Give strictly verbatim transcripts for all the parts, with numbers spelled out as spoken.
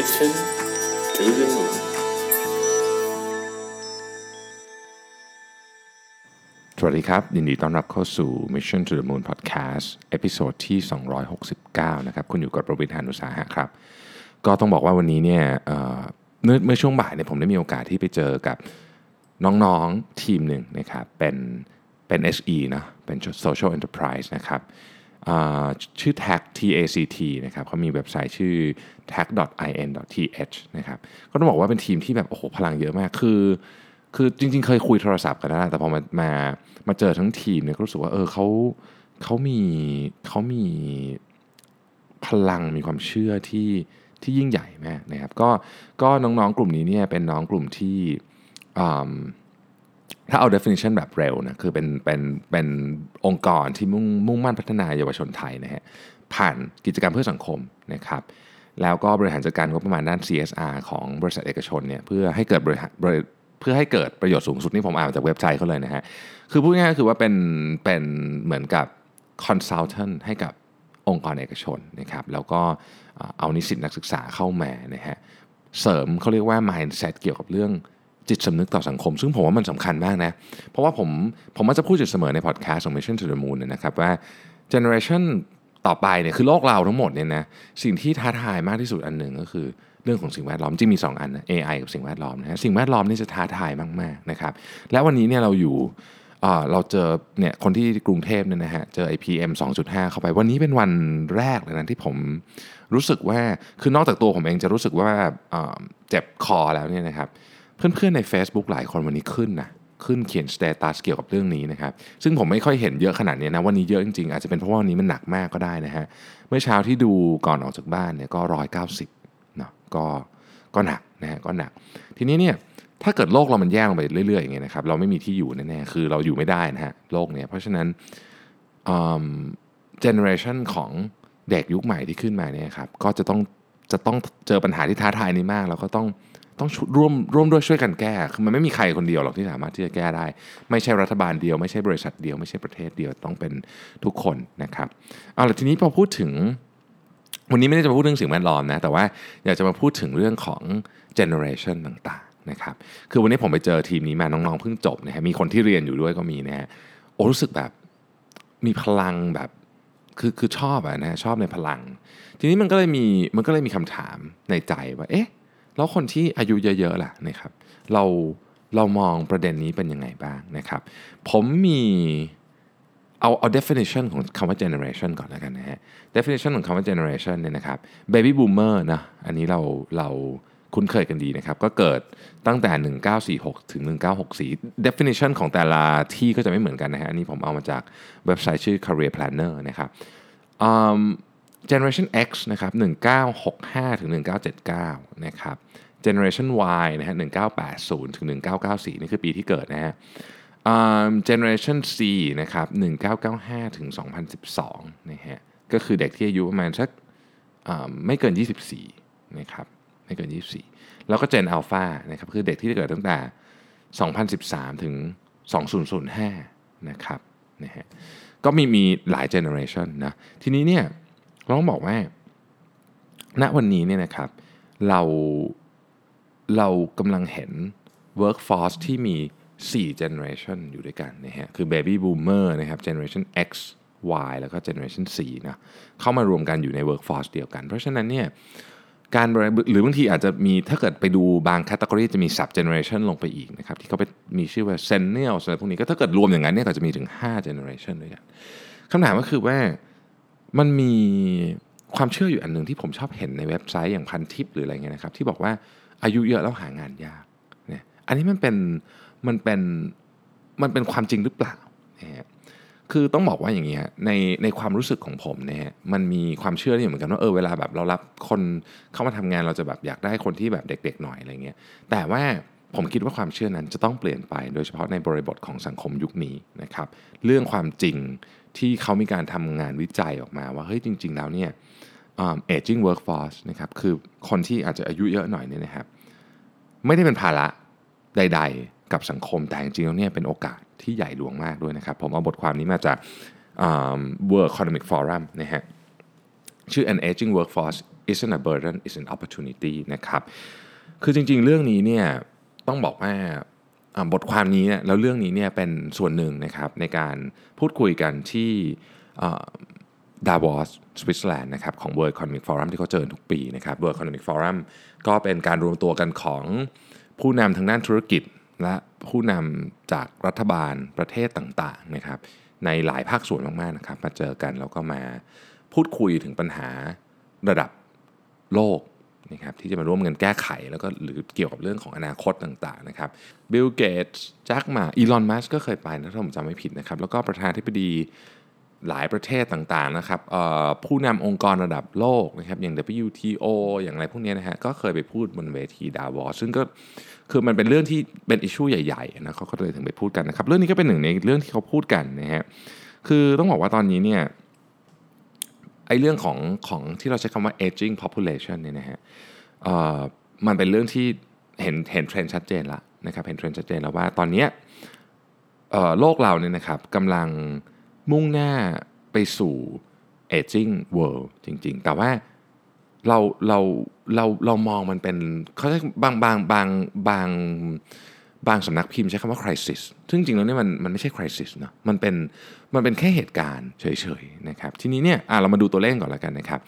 Mission to the Moon สวัสดีครับยินดีต้อนรับเข้าสู่ Mission to the Moon Podcast เอพิโซดที่สองร้อยหกสิบเก้านะครับคุณอยู่กับประวิทย์ หาญอุตสาหะครับก็ต้องบอกว่าวันนี้เนี่ยเอ่อเมื่อช่วงบ่ายเนี่ยผมได้มีโอกาสที่ไปเจอกับน้องๆทีมหนึ่งนะครับเป็นเป็น เอส อี นะเป็น Social Enterprise นะครับชื่อ แท็ก แท็ก นะครับเขามีเว็บไซต์ชื่อ แท็ก ดอท ไอ เอ็น ดอท ที เอช นะครับก็ต้องบอกว่าเป็นทีมที่แบบโอ้โหพลังเยอะมากคือคือจริงๆเคยคุยโทรศัพท์กันแล้วแต่พอมามามาเจอทั้งทีมเนี่ยก็รู้สึกว่าเออเขาเขามีเขามีพลังมีความเชื่อที่ที่ยิ่งใหญ่มากนะครับก็ก็น้องๆกลุ่มนี้เนี่ยเป็นน้องกลุ่มที่ถ้าเอา definition แบบเร็วนะคือเป็นเป็นเป็นองค์กรที่มุ่งมุ่งมั่นพัฒนาเยาวชนไทยนะฮะผ่านกิจกรรมเพื่อสังคมนะครับแล้วก็บริหารจัดการงบประมาณด้าน ซี เอส อาร์ ของบริษัทเอกชนเนี่ยเพื่อให้เกิดบริหารเพื่อให้เกิดประโยชน์สูงสุดนี่ผมอ่านจากเว็บไซต์เขาเลยนะฮะคือพูดง่ายๆคือว่าเป็นเป็นเหมือนกับ consultant ให้กับองค์กรเอกชนนะครับแล้วก็เอานิสิตนักศึกษาเข้ามานะฮะเสริมเขาเรียกว่า mindset เกี่ยวกับเรื่องจิตสำนึกต่อสังคมซึ่งผมว่ามันสำคัญมากนะเพราะว่าผมผมมักจะพูดอยู่เสมอในพอดแคสต์ของ Mission to the Moon เนี่ยนะครับว่าเจเนอเรชั่นต่อไปเนี่ยคือโลกเราทั้งหมดเนี่ยนะสิ่งที่ท้าทายมากที่สุดอันหนึ่งก็คือเรื่องของสิ่งแวดล้อมจริงมีสองอันนะ เอ ไอ กับสิ่งแวดล้อมนะฮะสิ่งแวดล้อมนี่จะท้าทายมากๆนะครับและวันนี้เนี่ยเราอยู่อ่าเราเจอเนี่ยคนที่กรุงเทพเนี่ยนะฮะเจอไอ้ พี เอ็ม สองจุดห้า เข้าไปวันนี้เป็นวันแรกเลยนะที่ผมรู้สึกว่าคือนอกจากตัวผมเองจะรู้สึกว่าอ่าเจ็บคอแล้วเนี่ยนะครับเพื่อนๆใน Facebook หลายคนวันนี้ขึ้นนะขึ้นเขียนสเตตัสเกี่ยวกับเรื่องนี้นะครับซึ่งผมไม่ค่อยเห็นเยอะขนาดนี้นะวันนี้เยอะจริงๆอาจจะเป็นเพราะว่าวันนี้มันหนักมากก็ได้นะฮะเมื่อเช้าที่ดูก่อนออกจากบ้านเนี่ยก็หนึ่งร้อยเก้าสิบเนาะก็ก็หนักนะฮะก็หนักทีนี้เนี่ยถ้าเกิดโลกเรามันแย่ลงไปเรื่อยๆอย่างเงี้ยนะครับเราไม่มีที่อยู่แน่ๆคือเราอยู่ไม่ได้นะฮะโลกเนี่ยเพราะฉะนั้นเอ่อเจเนอเรชั่นของเด็กยุคใหม่ที่ขึ้นมาเนี่ยครับก็จะต้องจะต้องเจอปัญหาที่ท้าทายนี้มากแล้วก็ต้องต้องร่วมร่วมด้วยช่วยกันแก้คือมันไม่มีใครคนเดียวหรอกที่สามารถที่จะแก้ได้ไม่ใช่รัฐบาลเดียวไม่ใช่บริษัทเดียวไม่ใช่ประเทศเดียวต้องเป็นทุกคนนะครับเอาล่ะทีนี้พอพูดถึงวันนี้ไม่ได้จะมาพูดเรื่องสิ่งแวดล้อมนะแต่ว่าอยากจะมาพูดถึงเรื่องของเจเนอเรชันต่างๆนะครับคือวันนี้ผมไปเจอทีมนี้มาน้องๆเพิ่งจบนะฮะมีคนที่เรียนอยู่ด้วยก็มีนะฮะโอ้รู้สึกแบบมีพลังแบบคือคือชอบอ่ะนะชอบในพลังทีนี้มันก็เลยมีมันก็เลยมีคำถามในใจว่าเอ๊ะแล้วคนที่อายุเยอะๆล่ะนะครับเราเรามองประเด็นนี้เป็นยังไงบ้างนะครับผมมีเอาเอา definition ของคำว่า generation ก่อนแล้วกันนะฮะ definition ของคำว่า generation เนี่ยนะครับ baby boomer นะอันนี้เราเราคุ้นเคยกันดีนะครับก็เกิดตั้งแต่หนึ่งพันเก้าร้อยสี่สิบหกถึงหนึ่งพันเก้าร้อยหกสิบสี่ definition ของแต่ละที่ก็จะไม่เหมือนกันนะฮะอันนี้ผมเอามาจากเว็บไซต์ชื่อ Career Planner นะครับอืมGeneration X นะครับหนึ่งพันเก้าร้อยหกสิบห้าถึงหนึ่งพันเก้าร้อยเจ็ดสิบเก้านะครับ Generation Y นะฮะหนึ่งพันเก้าร้อยแปดสิบถึงหนึ่งพันเก้าร้อยเก้าสิบสี่นี่คือปีที่เกิดนะฮะอ่า Generation C นะครับหนึ่งพันเก้าร้อยเก้าสิบห้าถึงสองพันสิบสองนะฮะก็คือเด็กที่อายุประมาณสักอ่าไม่เกินยี่สิบสี่นะครับไม่เกินยี่สิบสี่แล้วก็ Gen Alpha นะครับคือเด็กที่เกิดตั้งแต่สองพันสิบสามถึงสองพันห้านะครับนะฮะก็มีมีหลาย generation นะทีนี้เนี่ยเราต้องบอกว่าณวันนี้เนี่ยนะครับเราเรากำลังเห็น workforce ที่มีสี่ generation อยู่ด้วยกันนะฮะคือ baby boomer นะครับ generation X Y แล้วก็ generation C นะเข้ามารวมกันอยู่ใน workforce เดียวกันเพราะฉะนั้นเนี่ยการหรือบางทีอาจจะมีถ้าเกิดไปดูบาง category จะมี sub generation ลงไปอีกนะครับที่เขาไปมีชื่อว่า seniors อะไรพวกนี้ก็ถ้าเกิดรวมอย่างนั้นเนี่ยก็จะมีถึงห้า generation ด้วยกันคำถามก็คือว่ามันมีความเชื่ออยู่อันหนึ่งที่ผมชอบเห็นในเว็บไซต์อย่าง Pantip หรืออะไรเงี้ยนะครับที่บอกว่าอายุเยอะแล้วหางานยากเนี่ยอันนี้มันเป็นมันเป็นมันเป็นความจริงหรือเปล่านะฮะคือต้องบอกว่าอย่างนี้ฮะในในความรู้สึกของผมเนี่ยมันมีความเชื่ออยู่เหมือนกันว่าเออเวลาแบบเรารับคนเข้ามาทำงานเราจะแบบอยากได้คนที่แบบเด็กๆหน่อยอะไรเงี้ยแต่ว่าผมคิดว่าความเชื่อนั้นจะต้องเปลี่ยนไปโดยเฉพาะในบริบทของสังคมยุคนี้นะครับเรื่องความจริงที่เขามีการทำงานวิจัยออกมาว่าเฮ้ยจริงๆแล้วเนี่ยเอ่อ aging workforce นะครับคือคนที่อาจจะอายุเยอะหน่อยเนี่ยนะครับไม่ได้เป็นภาระใดๆกับสังคมแต่จริงๆแล้วเนี่ยเป็นโอกาสที่ใหญ่หลวงมากด้วยนะครับผมเอาบทความนี้มาจากเอ่อ World Economic Forum นะฮะ ชื่อ An Aging Workforce Isn't a Burden It's an Opportunity นะครับคือจริงๆเรื่องนี้เนี่ยต้องบอกว่าบทความนี้เนี่ยแล้วเรื่องนี้เนี่ยเป็นส่วนหนึ่งนะครับในการพูดคุยกันที่ดาวอสสวิตเซอร์แลนด์นะครับของ World Economic Forum ที่เขาเจอทุกปีนะครับ World Economic Forum ก็เป็นการรวมตัวกันของผู้นำทางด้านธุรกิจและผู้นำจากรัฐบาลประเทศต่างๆนะครับในหลายภาคส่วนมากๆนะครับมาเจอกันแล้วก็มาพูดคุยถึงปัญหาระดับโลกนะครับที่จะมาร่วมกันแก้ไขแล้วก็หรือเกี่ยวกับเรื่องของอนาคตต่างๆนะครับบิลเกตส์แจ็คมาอีลอนมัสก์ก็เคยไปนะถ้าผมจำไม่ผิดนะครับแล้วก็ประธานาธิบดีหลายประเทศต่างๆนะครับผู้นำองค์กรระดับโลกนะครับอย่าง ดับเบิลยู ที โอ อย่างไรพวกนี้นะฮะก็เคยไปพูดบนเวทีดาวอสซึ่งก็คือมันเป็นเรื่องที่เป็นอิชชูใหญ่ๆนะเขาก็เลยถึงไปพูดกันนะครับเรื่องนี้ก็เป็นหนึ่งในเรื่องที่เขาพูดกันนะฮะคือต้องบอกว่าตอนนี้เนี่ยไอ้เรื่องของของที่เราใช้คำว่า aging population เนี่ยนะฮะมันเป็นเรื่องที่เห็นเห็นเทรนด์ชัดเจนแล้วนะครับเห็นเทรนด์ชัดเจนแล้วว่าตอนนี้โลกเราเนี่ยนะครับกำลังมุ่งหน้าไปสู่ aging world จริงๆแต่ว่าเราเราเราเรามองมันเป็นเขาใช้บางบางบางบางบางสำนักพิมพ์ใช้คำว่า crisis ซึ่งจริงๆแล้วเนี่ยมันมันไม่ใช่ crisis นะมันเป็นมันเป็นแค่เหตุการณ์เฉยๆนะครับทีนี้เนี่ยเรามาดูตัวเลขก่อนแล้วกันนะครับ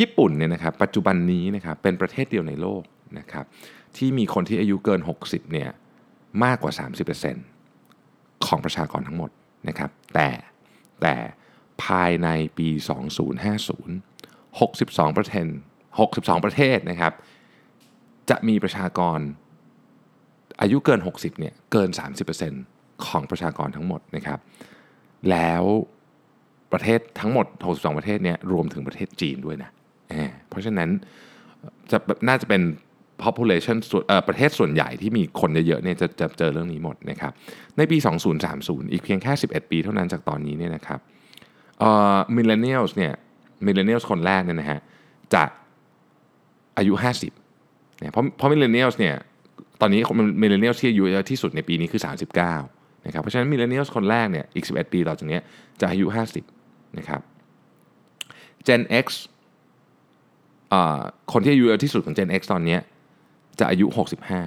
ญี่ปุ่นเนี่ยนะครับปัจจุบันนี้นะครับเป็นประเทศเดียวในโลกนะครับที่มีคนที่อายุเกินหกสิบเนี่ยมากกว่า สามสิบเปอร์เซ็นต์ ของประชากรทั้งหมดนะครับแต่แต่ภายในปีสองพันห้าสิบ หกสิบสองเปอร์เซ็นต์ หกสิบสองประเทศนะครับจะมีประชากรอายุเกินหกสิบเนี่ยเกิน สามสิบเปอร์เซ็นต์ ของประชากรทั้งหมดนะครับแล้วประเทศทั้งหมดหกสิบสองประเทศเนี่ยรวมถึงประเทศจีนด้วยนะเพราะฉะนั้นจะน่าจะเป็น population เอ่อประเทศส่วนใหญ่ที่มีคนเยอะๆเนี่ยจะจะเจอเรื่องนี้หมดนะครับในปีสองพันสามสิบอีกเพียงแค่สิบเอ็ดปีเท่านั้นจากตอนนี้เนี่ยนะครับเอ่อ millennials เนี่ย millennials คนแรกเนี่ยนะฮะจะอายุห้าสิบเนี่ยเพราะเพราะ millennials เนี่ยตอนนี้มิลเลนเนียลที่อายุเยอะที่สุดในปีนี้คือสามสิบเก้านะครับเพราะฉะนั้นมิลเลนเนียลคนแรกเนี่ยอีกสิบเอ็ดปีต่อจากนี้จะอายุห้าสิบนะครับ Gen X เอ่อคนที่อายุเยอะที่สุดของ Gen X ตอนนี้จะอายุหกสิบห้า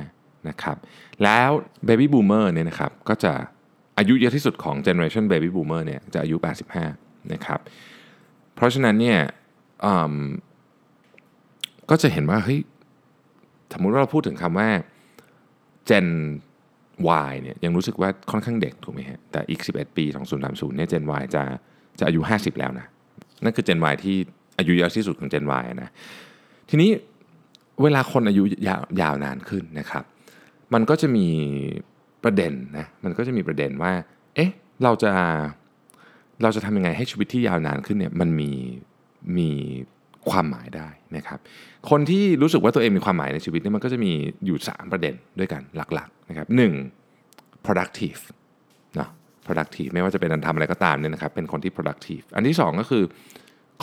นะครับแล้ว Baby Boomer เนี่ยนะครับก็จะอายุเยอะที่สุดของ Generation Baby Boomer เนี่ยจะอายุแปดสิบห้านะครับเพราะฉะนั้นเนี่ยก็จะเห็นว่าเฮ้ยสมมุติว่าเราพูดถึงคำว่าGen Y เนี่ยยังรู้สึกว่าค่อนข้างเด็กถูกไหมฮะแต่อีกสิบเอ็ดปีสองพันสามสิบเนี่ย Gen Y จะจะอายุห้าสิบแล้วนะนั่นคือ Gen Y ที่อายุยาวที่สุดของ Gen Y นะทีนี้เวลาคนอายุยาวยาวนานขึ้นนะครับมันก็จะมีประเด็นนะมันก็จะมีประเด็นว่าเอ๊ะเราจะเราจะทำยังไงให้ชีวิตที่ยาวนานขึ้นเนี่ยมันมีมีความหมายได้นะครับคนที่รู้สึกว่าตัวเองมีความหมายในชีวิตเนี่ยมันก็จะมีอยู่สามประเด็นด้วยกันหลักๆนะครับหนึ่ง productive นะ productive ไม่ว่าจะเป็นการทำอะไรก็ตามเนี่ยนะครับเป็นคนที่ productive อันที่สองก็คือ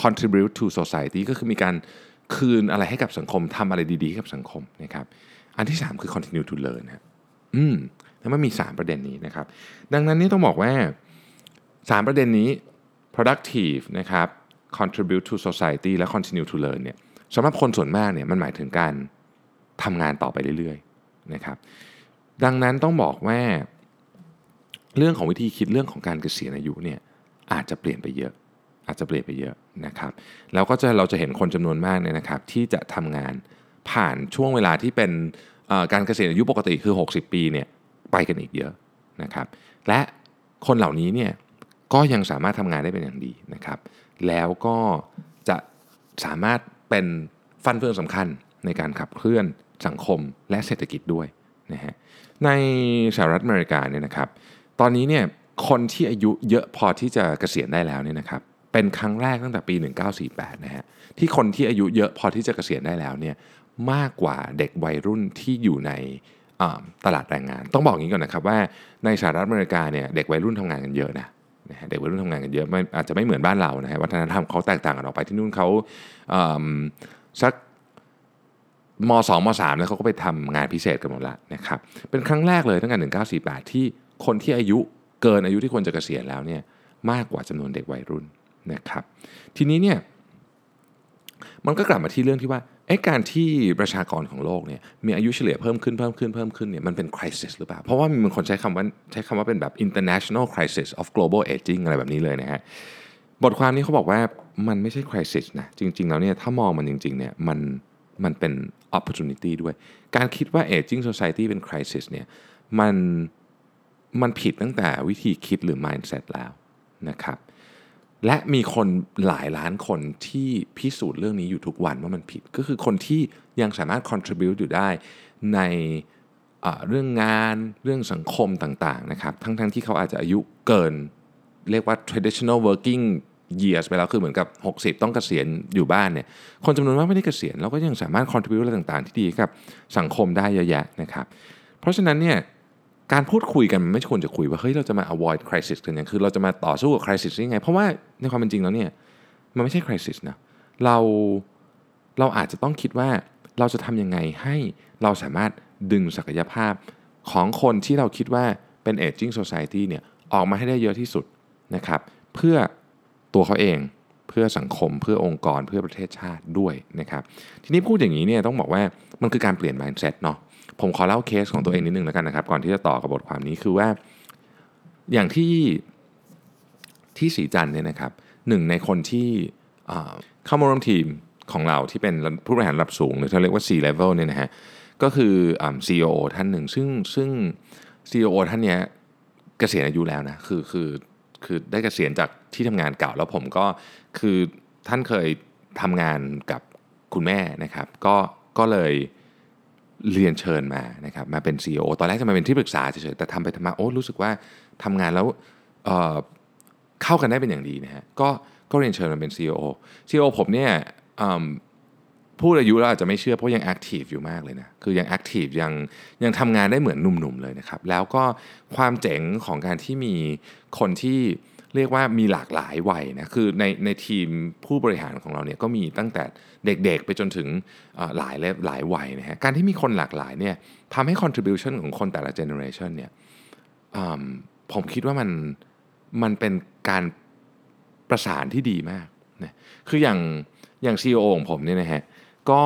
contribute to society ก็คือมีการคืนอะไรให้กับสังคมทำอะไรดีๆกับสังคมนะครับอันที่สามคือ continue to learn นะอืมแล้วมันมีสามประเด็นนี้นะครับดังนั้นนี่ต้องบอกว่าสามประเด็นนี้ productive นะครับcontribute to society และ continue to learn เนี่ยสำหรับคนส่วนมากเนี่ยมันหมายถึงการทำงานต่อไปเรื่อยๆนะครับดังนั้นต้องบอกว่าเรื่องของวิธีคิดเรื่องของการเกษียณอายุเนี่ยอาจจะเปลี่ยนไปเยอะอาจจะเปลี่ยนไปเยอะนะครับแล้วก็จะเราจะเห็นคนจำนวนมากเนี่ยนะครับที่จะทำงานผ่านช่วงเวลาที่เป็นการเกษียณอายุปกติคือหกสิบปีเนี่ยไปกันอีกเยอะนะครับและคนเหล่านี้เนี่ยก็ยังสามารถทำงานได้เป็นอย่างดีนะครับแล้วก็จะสามารถเป็นฟันเฟืองสำคัญในการขับเคลื่อนสังคมและเศรษฐกิจด้วยนะฮะในสหรัฐอเมริกาเนี่ยนะครับตอนนี้เนี่ยคนที่อายุเยอะพอที่จะเกษียณได้แล้วเนี่ยนะครับเป็นครั้งแรกตั้งแต่ปีหนึ่งพันเก้าร้อยสี่สิบแปดนะฮะที่คนที่อายุเยอะพอที่จะเกษียณได้แล้วเนี่ยมากกว่าเด็กวัยรุ่นที่อยู่ในตลาดแรงงานต้องบอกอย่างนี้ก่อนนะครับว่าในสหรัฐอเมริกาเนี่ยเด็กวัยรุ่นทำงานกันเยอะนะเด็กวัยรุ่นทำงานกันเยอะอาจจะไม่เหมือนบ้านเรานะฮะวัฒนธรรมเขาแตกต่างกันออกไปที่นู่นเขาสักม.สอง ม.สาม แล้วเขาก็ไปทำงานพิเศษกันหมดละนะครับเป็นครั้งแรกเลยตั้งแต่หนึ่งพันเก้าร้อยสี่สิบแปดที่คนที่อายุเกินอายุที่ควรจะเกษียณแล้วเนี่ยมากกว่าจำนวนเด็กวัยรุ่นนะครับทีนี้เนี่ย มันก็กลับมาที่เรื่องที่ว่าไอ้การที่ประชากรของโลกเนี่ยมีอายุเฉลี่ยเพิ่มขึ้นเพิ่มขึ้นเพิ่มขึ้นเนี่ยมันเป็น crisis หรือเปล่าเพราะว่ามีคนใช้คำว่าใช้คำว่าเป็นแบบ international crisis of global aging อะไรแบบนี้เลยนะฮะบทความนี้เขาบอกว่ามันไม่ใช่ crisis นะจริงๆแล้วเนี่ยถ้ามองมันจริงๆเนี่ยมันมันเป็น opportunity ด้วยการคิดว่า aging society เป็น crisis เนี่ยมันมันผิดตั้งแต่วิธีคิดหรือ mindset แล้วนะครับและมีคนหลายล้านคนที่พิสูจน์เรื่องนี้อยู่ทุกวันว่ามันผิดก็คือคนที่ยังสามารถ contribute อยู่ได้ในเรื่องงานเรื่องสังคมต่างๆนะครับทั้งๆที่เขาอาจจะอายุเกินเรียกว่า traditional working years ไปแล้วคือเหมือนกับหกสิบต้องเกษียณอยู่บ้านเนี่ยคนจำนวนมากไม่ได้เกษียณแล้วก็ยังสามารถ contribute อะไรต่างๆที่ดีกับสังคมได้เยอะแยะนะครับเพราะฉะนั้นเนี่ยการพูดคุยกันมันไม่ควรจะคุยว่าเฮ้ยเราจะมา avoid crisis กันอย่างคือเราจะมาต่อสู้กับ crisis ยังไงเพราะว่าในความเป็นจริงแล้วเนี่ยมันไม่ใช่ crisis นะเราเราอาจจะต้องคิดว่าเราจะทำยังไงให้เราสามารถดึงศักยภาพของคนที่เราคิดว่าเป็น aging society เนี่ยออกมาให้ได้เยอะที่สุดนะครับเพื่อตัวเขาเองเพื่อสังคมเพื่อองค์กรเพื่อประเทศชาติด้วยนะครับทีนี้พูดอย่างนี้เนี่ยต้องบอกว่ามันคือการเปลี่ยน mindset เนาะผมขอเล่าเคสของตัวเองนิดนึงแล้วกันนะครับก่อนที่จะต่อกับบทความนี้คือว่าอย่างที่ที่ศรีจันทร์เนี่ยนะครับหนึ่งในคนที่เข้ามาร่วมทีมของเราที่เป็นผู้บริหารระดับสูงหรือเขาเรียกว่า ซี เลเวล เนี่ยนะฮะก็คือ ซี อี โอ ท่านหนึ่งซึ่งซึ่ง ซี อี โอ ท่านเนี้ยเกษียณอายุแล้วนะคือคือคือได้เกษียณจากที่ทำงานเก่าแล้วผมก็คือท่านเคยทำงานกับคุณแม่นะครับก็ก็เลยเรียนเชิญมานะครับมาเป็น ซี อี โอ ตอนแรกจะมาเป็นที่ปรึกษาเฉยๆแต่ทำไปทำมาโอ้รู้สึกว่าทำงานแล้ว เอ่อ เข้ากันได้เป็นอย่างดีนะฮะก็ก็เรียนเชิญมาเป็น ซี อี โอ ซี อี โอ ผมเนี่ยพูดอายุแล้วอาจจะไม่เชื่อเพราะยังแอคทีฟอยู่มากเลยนะคือยังแอคทีฟยังยังทำงานได้เหมือนหนุ่มๆเลยนะครับแล้วก็ความเจ๋งของการที่มีคนที่เรียกว่ามีหลากหลายวัยนะคือในในทีมผู้บริหารของเราเนี่ยก็มีตั้งแต่เด็กๆไปจนถึงหลายหลายวัยนะฮะการที่มีคนหลากหลายเนี่ยทำให้ contribution ของคนแต่ละ generation เนี่ยผมคิดว่ามันมันเป็นการประสานที่ดีมากนะคืออย่างอย่าง ซี อี โอ ของผมเนี่ยนะฮะก็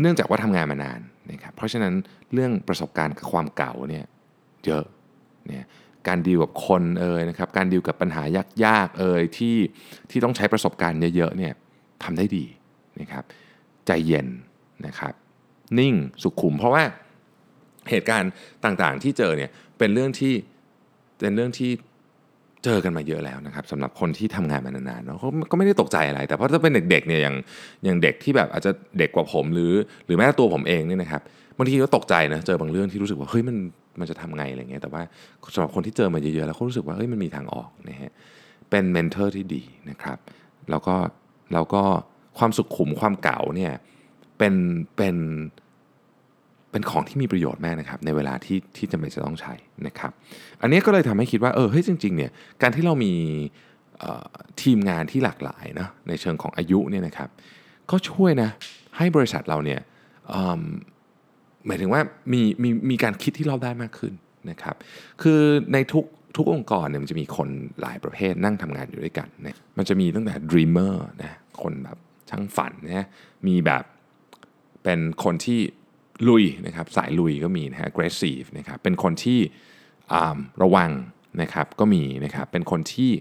เนื่องจากว่าทำงานมานานนะครับเพราะฉะนั้นเรื่องประสบการณ์กับความเก่าเนี่ยเยอะเนี่ยการดีลกับคนเอ่ยนะครับการดีลกับปัญหายากๆเอ่ยที่ที่ต้องใช้ประสบการณ์เยอะๆเนี่ยทำได้ดีนะครับใจเย็นนะครับนิ่งสุขุมเพราะว่าเหตุการณ์ต่างๆที่เจอเนี่ยเป็นเรื่องที่เป็นเรื่องที่เจอกันมาเยอะแล้วนะครับสำหรับคนที่ทำงานมานานๆเนาะก็ไม่ได้ตกใจอะไรแต่เพราะถ้าเป็นเด็กๆเนี่ยอย่างอย่างเด็กที่แบบอาจจะเด็กกว่าผมหรือหรือแม้แต่ตัวผมเองเนี่ยนะครับบางทีก็ตกใจนะเจอบางเรื่องที่รู้สึกว่าเฮ้ยมันมันจะทำไงอะไรเงี้ยแต่ว่าสำหรับคนที่เจอมาเยอะๆแล้วเขารู้สึกว่าเฮ้ยมันมีทางออกนะฮะเป็นเมนเทอร์ที่ดีนะครับแล้วก็แล้วก็ความสุขุมความเก่าเนี่ยเป็นเป็นเป็นของที่มีประโยชน์มากนะครับในเวลาที่ที่จำเป็นจะต้องใช้นะครับอันนี้ก็เลยทำให้คิดว่าเออเฮ้ยจริงๆเนี่ยการที่เรามีทีมงานที่หลากหลายนะในเชิงของอายุเนี่ยนะครับก็ช่วยนะให้บริษัทเราเนี่ยหมายถึงว่ามีมีมีการคิดที่รอบด้านมากขึ้นนะครับคือในทุกทุกองค์กรเนี่ยมันจะมีคนหลายประเภทนั่งทำงานอยู่ด้วยกันนะมันจะมีตั้งแต่ dreamer นะคนแบบช่างฝันนะมีแบบเป็นคนที่ลุยนะครับสายลุยก็มีนะฮะ aggressive นะครับเป็นคนที่ระวังนะครับก็มีนะครับเป็นคนที่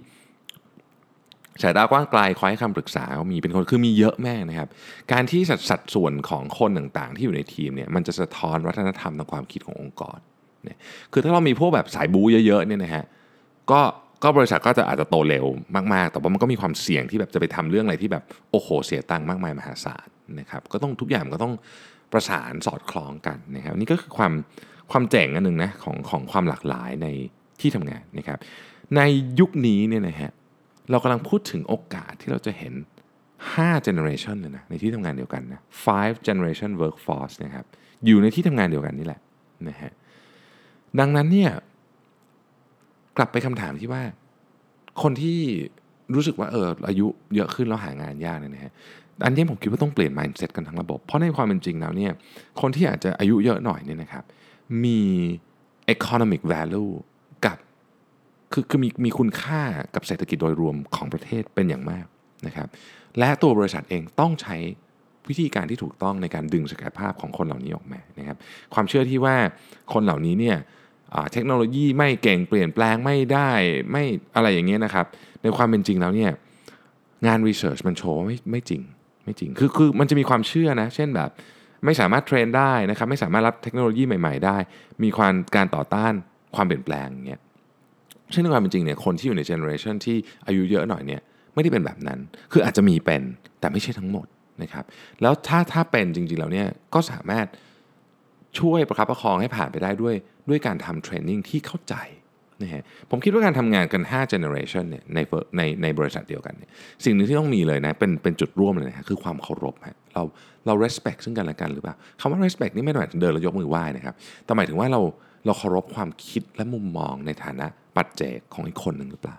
สายตากว้างไกลคอยให้คำปรึกษาก็มีเป็นคนคือมีเยอะแม่นะครับการที่สัดสัดส่วนของคนต่างๆที่อยู่ในทีมเนี่ยมันจะสะท้อนวัฒนธรรมทางความคิดขององค์กรเนี่ยคือถ้าเรามีพวกแบบสายบู๊เยอะๆเนี่ยนะฮะก็ก็บริษัทก็จะอาจจะโตเร็วมากๆแต่ว่ามันก็มีความเสี่ยงที่แบบจะไปทำเรื่องอะไรที่แบบโอ้โหเสียตังค์มากมายมหาศาลนะครับก็ต้องทุกอย่างก็ต้องประสานสอดคล้องกันนะครับนี่ก็คือความความเจ๋งอันนึงนะของของความหลากหลายในที่ทำงานนะครับในยุคนี้เนี่ยนะฮะเรากำลังพูดถึงโอกาสที่เราจะเห็นห้า generation เลยนะในที่ทำงานเดียวกันนะห้า generation workforce นะครับอยู่ในที่ทำงานเดียวกันนี่แหละนะฮะดังนั้นเนี่ยกลับไปคำถามที่ว่าคนที่รู้สึกว่าเอออายุเยอะขึ้นแล้วหางานยากเนี่ยนะฮะอันนี้ผมคิดว่าต้องเปลี่ยน mindset กันทั้งระบบเพราะในความเป็นจริงแล้วเนี่ยคนที่อาจจะอายุเยอะหน่อยเนี่ยนะครับมี economic value กับคือคือมีมีคุณค่ากับเศรษฐกิจโดยรวมของประเทศเป็นอย่างมาก นะครับและตัวบริษัทเองต้องใช้วิธีการที่ถูกต้องในการดึงศักยภาพของคนเหล่านี้ออกมานะครับความเชื่อที่ว่าคนเหล่านี้เนี่ยเทคโนโลยีไม่เก่งเปลี่ยนแปลงไม่ได้ไม่อะไรอย่างเงี้ยนะครับในความเป็นจริงแล้วเนี่ยงานรีเสิร์ชมันโชว์ไม่ไม่จริงไม่จริงคือคือมันจะมีความเชื่อนะเช่นแบบไม่สามารถเทรนได้นะครับไม่สามารถรับเทคโนโลยีใหม่ๆได้มีความการต่อต้านความเปลี่ยนแปลงอย่างเงี้ยซึ่งในความเป็นจริงเนี่ยคนที่อยู่ในเจเนอเรชันที่อายุเยอะหน่อยเนี่ยไม่ได้เป็นแบบนั้นคืออาจจะมีเป็นแต่ไม่ใช่ทั้งหมดนะครับแล้วถ้าถ้าเป็นจริงๆแล้วเนี่ยก็สามารถช่วยประคับประคองให้ผ่านไปได้ด้วยด้วยการทำเทรนนิ่งที่เข้าใจนะฮะผมคิดว่าการทำงานกันห้า generation เนี่ยในในในบริษัทเดียวกันเนี่ยสิ่งหนึ่งที่ต้องมีเลยนะเป็นเป็นจุดร่วมเลยนะคือความเคารพฮะเราเรา respect ซึ่งกันและกันหรือเปล่าคำว่า respect นี่ไม่ได้หมายถึงเดินแล้วยกมือไหว้นะครับแต่หมายถึงว่าเราเราเคารพความคิดและมุมมองในฐานะปัจเจกของอีกคนหนึ่งหรือเปล่า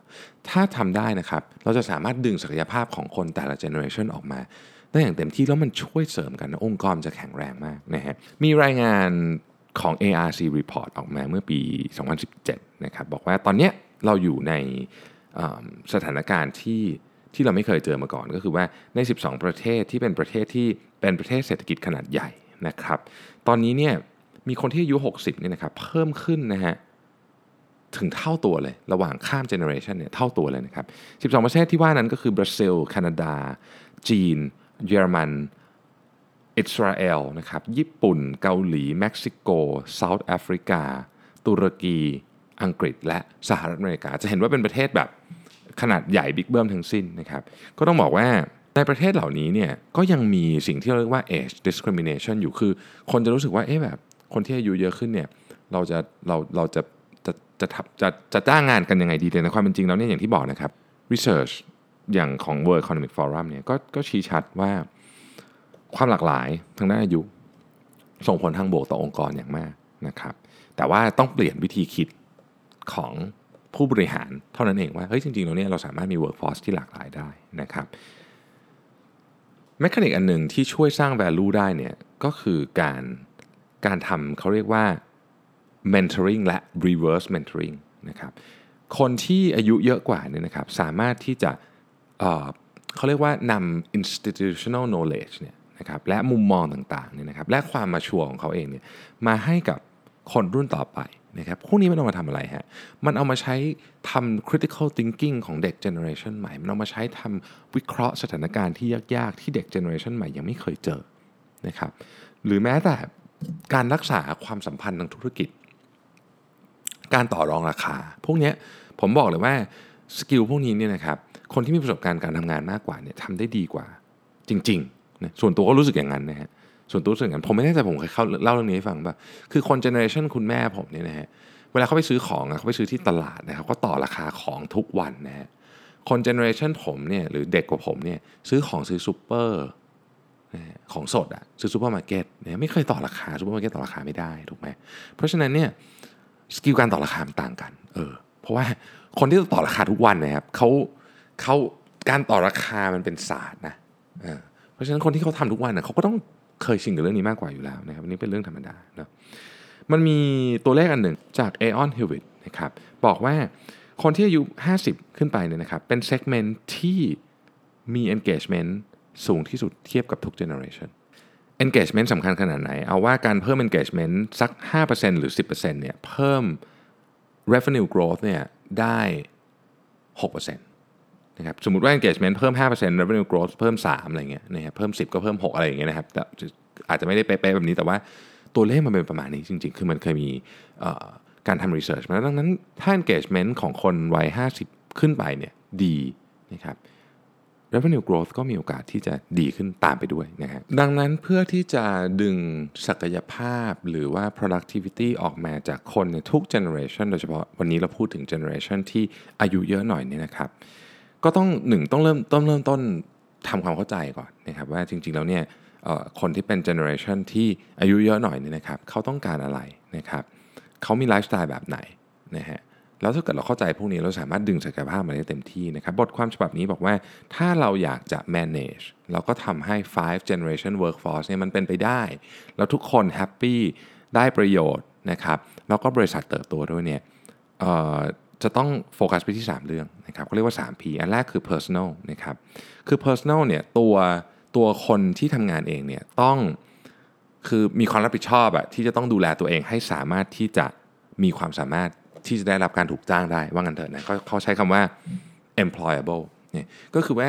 ถ้าทำได้นะครับเราจะสามารถดึงศักยภาพของคนแต่ละ generation ออกมาได้อย่างเต็มที่แล้วมันช่วยเสริมกันนะองค์กรจะแข็งแรงมากนะฮะมีรายงานของ เอ อาร์ ซี Report ออกมาเมื่อปี สองพันสิบเจ็ด นะครับบอกว่าตอนนี้เราอยู่ในสถานการณ์ที่ที่เราไม่เคยเจอมาก่อนก็คือว่าใน สิบสอง ประเทศที่เป็นประเทศที่เป็นประเทศเศรษฐกิจขนาดใหญ่นะครับตอนนี้เนี่ยมีคนที่อายุหกสิบเนี่ยนะครับเพิ่มขึ้นนะฮะถึงเท่าตัวเลยระหว่างข้ามเจเนอเรชันเนี่ยเท่าตัวเลยนะครับสิบสองประเทศที่ว่านั้นก็คือบราซิลแคนาดาจีนเยอรมันอิสราเอลนะครับญี่ปุ่นเกาหลีเม็กซิโกเซาท์แอฟริกาตุรกีอังกฤษและสหรัฐอเมริกาจะเห็นว่าเป็นประเทศแบบขนาดใหญ่บิ๊กเบิ้มทั้งสิ้นนะครับก็ต้องบอกว่าในประเทศเหล่านี้เนี่ยก็ยังมีสิ่งที่เรียกว่า age discrimination อยู่คือคนจะรู้สึกว่าเอ๊ะแบบคนที่อายุเยอะขึ้นเนี่ยเราจะเราเราจะจะจะจะจะจะจ้างงานกันยังไงดีแต่ในความเป็นจริงแล้วเนี่ยอย่างที่บอกนะครับ research อย่างของ World Economic Forum เนี่ยก็ก็ชี้ชัดว่าความหลากหลายทางด้านอายุส่งผลทางบวกต่อองค์กรอย่างมากนะครับแต่ว่าต้องเปลี่ยนวิธีคิดของผู้บริหารเท่านั้นเองว่าเฮ้ยจริงๆแล้วเนี่ยเราสามารถมี workforce ที่หลากหลายได้นะครับเมคานิกอันหนึ่งที่ช่วยสร้าง value ได้เนี่ยก็คือการการทำเขาเรียกว่า mentoring และ reverse mentoring นะครับคนที่อายุเยอะกว่าเนี่ยนะครับสามารถที่จะเอ่อเขาเรียกว่านำ institutional knowledge เนี่ยนะครับและมุมมองต่างๆเนี่ยนะครับและความมาชัวร์ของเขาเองเนี่ยมาให้กับคนรุ่นต่อไปนะครับพวกนี้มันเอามาทำอะไรฮะมันเอามาใช้ทำ critical thinking ของเด็ก generation ใหม่มันเอามาใช้ทำวิเคราะห์สถานการณ์ที่ยากๆที่เด็ก generation ใหม่ยังไม่เคยเจอนะครับหรือแม้แต่การรักษาความสัมพันธ์ทางธุรกิจการต่อรองราคาพวกนี้ผมบอกเลยว่าสกิลพวกนี้เนี่ยนะครับคนที่มีประสบการณ์การทำงานมากกว่าเนี่ยทำได้ดีกว่าจริงๆนะส่วนตัวก็รู้สึกอย่างนั้นนะฮะส่วนตัวรู้สึกอย่างนั้นผมไม่แน่ใจผมเคยเล่าเรื่องนี้ให้ฟังป่ะคือคนเจเนอเรชันคุณแม่ผมเนี่ยนะฮะเวลาเขาไปซื้อของเขาไปซื้อที่ตลาดนะครับก็ต่อราคาของทุกวันนะฮะคนเจเนอเรชันผมเนี่ยหรือเด็กกว่าผมเนี่ยซื้อของซื้อซูเปอร์ของสดอ่ะซื้อซูเปอร์มาร์เก็ตเนี่ยไม่เคยต่อราคาซูเปอร์มาร์เก็ตต่อราคาไม่ได้ถูกไหมเพราะฉะนั้นเนี่ยสกิลการต่อราคาต่างกันเออเพราะว่าคนที่ต่อราคาทุกวันนะครับเขาเขาการต่อราคามันเป็นศาสตร์นะเออเพราะฉะนั้นคนที่เขาทำทุกวันนะเขาก็ต้องเคยชินกับเรื่องนี้มากกว่าอยู่แล้วนะครับนี่เป็นเรื่องธรรมดานะมันมีตัวเลขอันหนึ่งจาก Aon Hewitt นะครับบอกว่าคนที่อายุห้าสิบขึ้นไปเนี่ยนะครับเป็นเซกเมนต์ที่มี engagement สูงที่สุดเทียบกับทุก generation engagement สำคัญขนาดไหนเอาว่าการเพิ่ม engagement สัก ห้าเปอร์เซ็นต์ หรือ สิบเปอร์เซ็นต์ เนี่ยเพิ่ม revenue growth เนี่ยได้ หกเปอร์เซ็นต์นะครับสมมุติว่า engagement เพิ่ม ห้าเปอร์เซ็นต์ revenue growth เพิ่มสามอะไรเงี้ยนะฮะเพิ่มสิบก็เพิ่มหกอะไรอย่างเงี้ยนะครับแต่อาจจะไม่ได้เป๊ะๆแบบนี้แต่ว่าตัวเลขมันเป็นประมาณนี้จริงๆคือมันเคยมีเอ่อการทำ research มาแล้วดังนั้นถ้า engagement ของคนวัยห้าสิบขึ้นไปเนี่ยดีนะครับ revenue growth ก็มีโอกาสที่จะดีขึ้นตามไปด้วยนะฮะดังนั้นเพื่อที่จะดึงศักยภาพหรือว่า productivity ออกมาจากคนในทุก generation โดยเฉพาะวันนี้เราพูดถึง generation ที่อายุเยอะหน่อยเนี่ยนะครับก็ต้องหนึ่งต้องเริ่มต้องเริ่มต้นทำความเข้าใจก่อนนะครับว่าจริงๆแล้วเนี่ยคนที่เป็นเจเนอเรชันที่อายุเยอะหน่อยเนี่ยนะครับเขาต้องการอะไรนะครับเขามีไลฟ์สไตล์แบบไหนนะฮะแล้วถ้าเกิดเราเข้าใจพวกนี้เราสามารถดึงศักยภาพมาได้เต็มที่นะครับบทความฉบับนี้บอกว่าถ้าเราอยากจะ manage เราก็ทำให้ five generation workforce เนี่ยมันเป็นไปได้แล้วทุกคนแฮปปี้ได้ประโยชน์นะครับแล้วก็บริษัทเติบโตด้วยเนี่ย จะต้องโฟกัสไปที่สามเรื่องนะครับเขาเรียกว่า สาม พี อันแรกคือ personal นะครับคือ personal เนี่ยตัวตัวคนที่ทำงานเองเนี่ยต้องคือมีความรับผิดชอบอะที่จะต้องดูแลตัวเองให้สามารถที่จะมีความสามารถที่จะได้รับการถูกจ้างได้ว่างั้นเถอะนะเขาใช้คำว่า employable เนี่ยก็คือว่า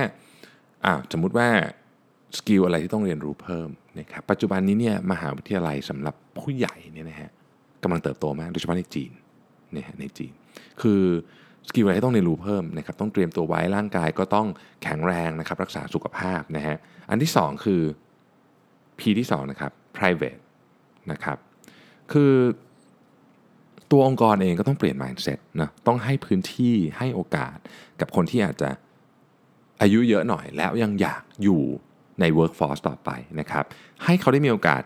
อ่าสมมุติว่าสกิลอะไรที่ต้องเรียนรู้เพิ่มนะครับปัจจุบันนี้เนี่ยมหาวิทยาลัยสำหรับผู้ใหญ่เนี่ยนะฮะกำลังเติบโตมากโดยเฉพาะในจีนเนี่ยในจีนคือสกิลอะไรที่ต้องเรียนรู้เพิ่มนะครับต้องเตรียมตัวไว้ร่างกายก็ต้องแข็งแรงนะครับรักษาสุขภาพนะฮะอันที่สองคือ P ที่สองนะครับ private นะครับคือตัวองค์กรเองก็ต้องเปลี่ยน mindset นะต้องให้พื้นที่ให้โอกาสกับคนที่อาจจะอายุเยอะหน่อยแล้วยังอยากอยู่ใน workforce ต่อไปนะครับให้เขาได้มีโอกาส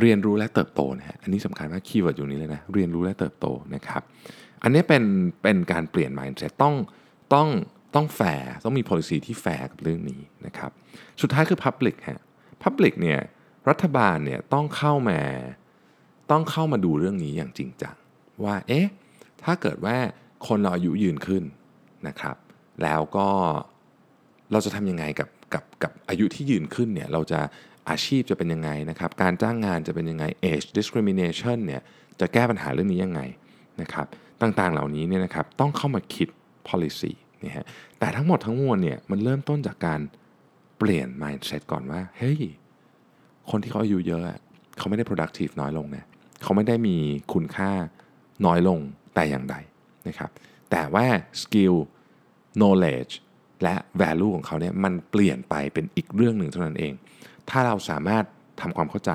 เรียนรู้และเติบโตนะฮะอันนี้สำคัญมากคีย์เวิร์ดอยู่นี้เลยนะเรียนรู้และเติบโตนะครับอันนี้เป็นเป็นการเปลี่ยน mindset ต้องต้องต้องแฟร์ต้องมี policy ที่แฟร์กับเรื่องนี้นะครับสุดท้ายคือ public ฮะ public เนี่ยรัฐบาลเนี่ยต้องเข้ามาต้องเข้ามาดูเรื่องนี้อย่างจริงจังว่าเอ๊ะถ้าเกิดว่าคนเราอายุยืนขึ้นนะครับแล้วก็เราจะทำยังไงกับกับกับอายุที่ยืนขึ้นเนี่ยเราจะอาชีพจะเป็นยังไงนะครับการจ้างงานจะเป็นยังไง age discrimination เนี่ยจะแก้ปัญหาเรื่องนี้ยังไงนะครับต่างๆเหล่านี้เนี่ยนะครับต้องเข้ามาคิด policy เนี่ยฮะแต่ทั้งหมดทั้งมวลเนี่ยมันเริ่มต้นจากการเปลี่ยน mindset ก่อนว่าเฮ้ยคนที่เขาอายุเยอะเขาไม่ได้ productive น้อยลงนะเขาไม่ได้มีคุณค่าน้อยลงแต่อย่างใดนะครับแต่ว่า skill knowledge และ value ของเขาเนี่ยมันเปลี่ยนไปเป็นอีกเรื่องหนึ่งเท่านั้นเองถ้าเราสามารถทำความเข้าใจ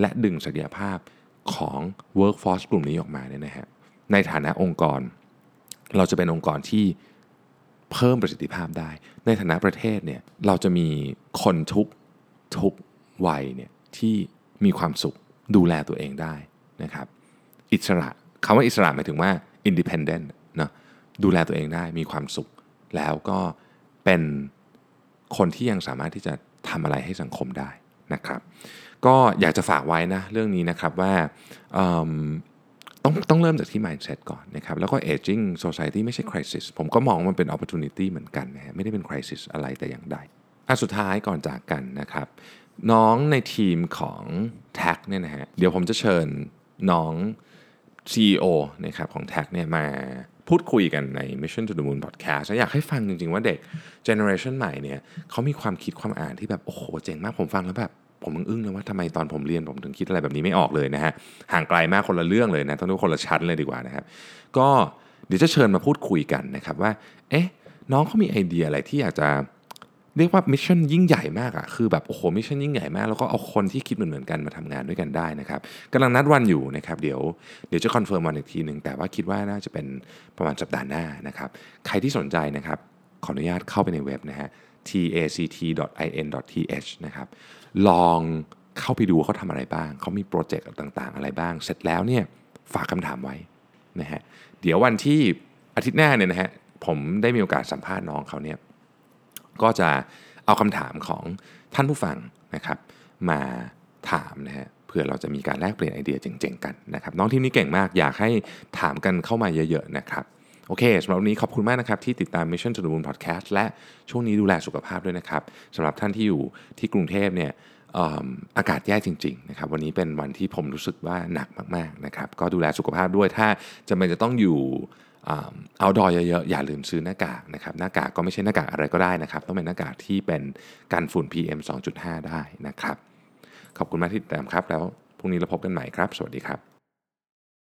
และดึงศักยภาพของ workforce กลุ่มนี้ออกมาเนี่ยนะฮะในฐานะองค์กรเราจะเป็นองค์กรที่เพิ่มประสิทธิภาพได้ในฐานะประเทศเนี่ยเราจะมีคนทุกทุกวัยเนี่ยที่มีความสุขดูแลตัวเองได้นะครับอิสระคำว่าอิสระหมายถึงว่า independent นะดูแลตัวเองได้มีความสุขแล้วก็เป็นคนที่ยังสามารถที่จะทำอะไรให้สังคมได้นะครับก็อยากจะฝากไว้นะเรื่องนี้นะครับว่าต้องต้องเริ่มจากที่ mindset ก่อนนะครับแล้วก็ aging society ไม่ใช่ crisis ผมก็มองมันเป็น opportunity เหมือนกันนะไม่ได้เป็น crisis อะไรแต่อย่างใดอ่ะสุดท้ายก่อนจากกันนะครับน้องในทีมของ ที เอ ซี เนี่ยนะฮะเดี๋ยวผมจะเชิญน้อง ซี อี โอ นะครับของ ที เอ ซี เนี่ยมาพูดคุยกันใน Mission to the Moon Podcast อยากให้ฟังจริงๆว่าเด็ก generation ใหม่เนี่ยเขามีความคิดความอ่านที่แบบโอ้โหเจ๋งมากผมฟังแล้วแบบผมอึ้งๆนะว่าทำไมตอนผมเรียนผมถึงคิดอะไรแบบนี้ไม่ออกเลยนะฮะห่างไกลมากคนละเรื่องเลยนะต้องดูคนละชั้นเลยดีกว่านะครับก็เดี๋ยวจะเชิญมาพูดคุยกันนะครับว่าเอ๊ะน้องเขามีไอเดียอะไรที่อยากจะเรียกว่ามิชชั่นยิ่งใหญ่มากอะคือแบบโอ้โหมิชชั่นยิ่งใหญ่มากแล้วก็เอาคนที่คิดเหมือนๆกันมาทำงานด้วยกันได้นะครับกำลังนัดวันอยู่นะครับเดี๋ยวเดี๋ยวจะคอนเฟิร์มวันอีกทีนึงแต่ว่าคิดว่าน่าจะเป็นประมาณสัปดาห์หน้านะครับใครที่สนใจนะครับขออนุญาตเข้าไปในเว็บนะฮะ แท็ก ดอท ไอ เอ็น ดอท ที เอช นะครับลองเข้าไปดูเขาทำอะไรบ้างเขามีโปรเจกต์ต่างๆอะไรบ้างเสร็จแล้วเนี่ยฝากคำถามไว้นะฮะเดี๋ยววันที่อาทิตย์หน้าเนี่ยนะฮะผมได้มีโอกาสสัมภาษณ์น้องเขาเนี่ยก็จะเอาคำถามของท่านผู้ฟังนะครับมาถามนะฮะเพื่อเราจะมีการแลกเปลี่ยนไอเดียเจ๋งๆกันนะครับน้องทีมนี้เก่งมากอยากให้ถามกันเข้ามาเยอะๆนะครับโอเคสำหรับวันนี้ขอบคุณมากนะครับที่ติดตาม Mission to the Moon Podcast และช่วงนี้ดูแลสุขภาพด้วยนะครับสำหรับท่านที่อยู่ที่กรุงเทพเนี่ยอากาศแย่จริงๆนะครับวันนี้เป็นวันที่ผมรู้สึกว่าหนักมากๆนะครับก็ดูแลสุขภาพด้วยถ้าจำเป็นจะต้องอยู่เอาดอยเยอะๆอย่าลืมซื้อหน้ากากนะครับหน้ากากก็ไม่ใช่หน้ากากอะไรก็ได้นะครับต้องเป็นหน้ากากที่เป็นกันฝุ่น พี เอ็ม สองจุดห้า ได้นะครับขอบคุณมากที่ติดตามครับแล้วพรุ่งนี้เราพบกันใหม่ครับสวัสดีครับ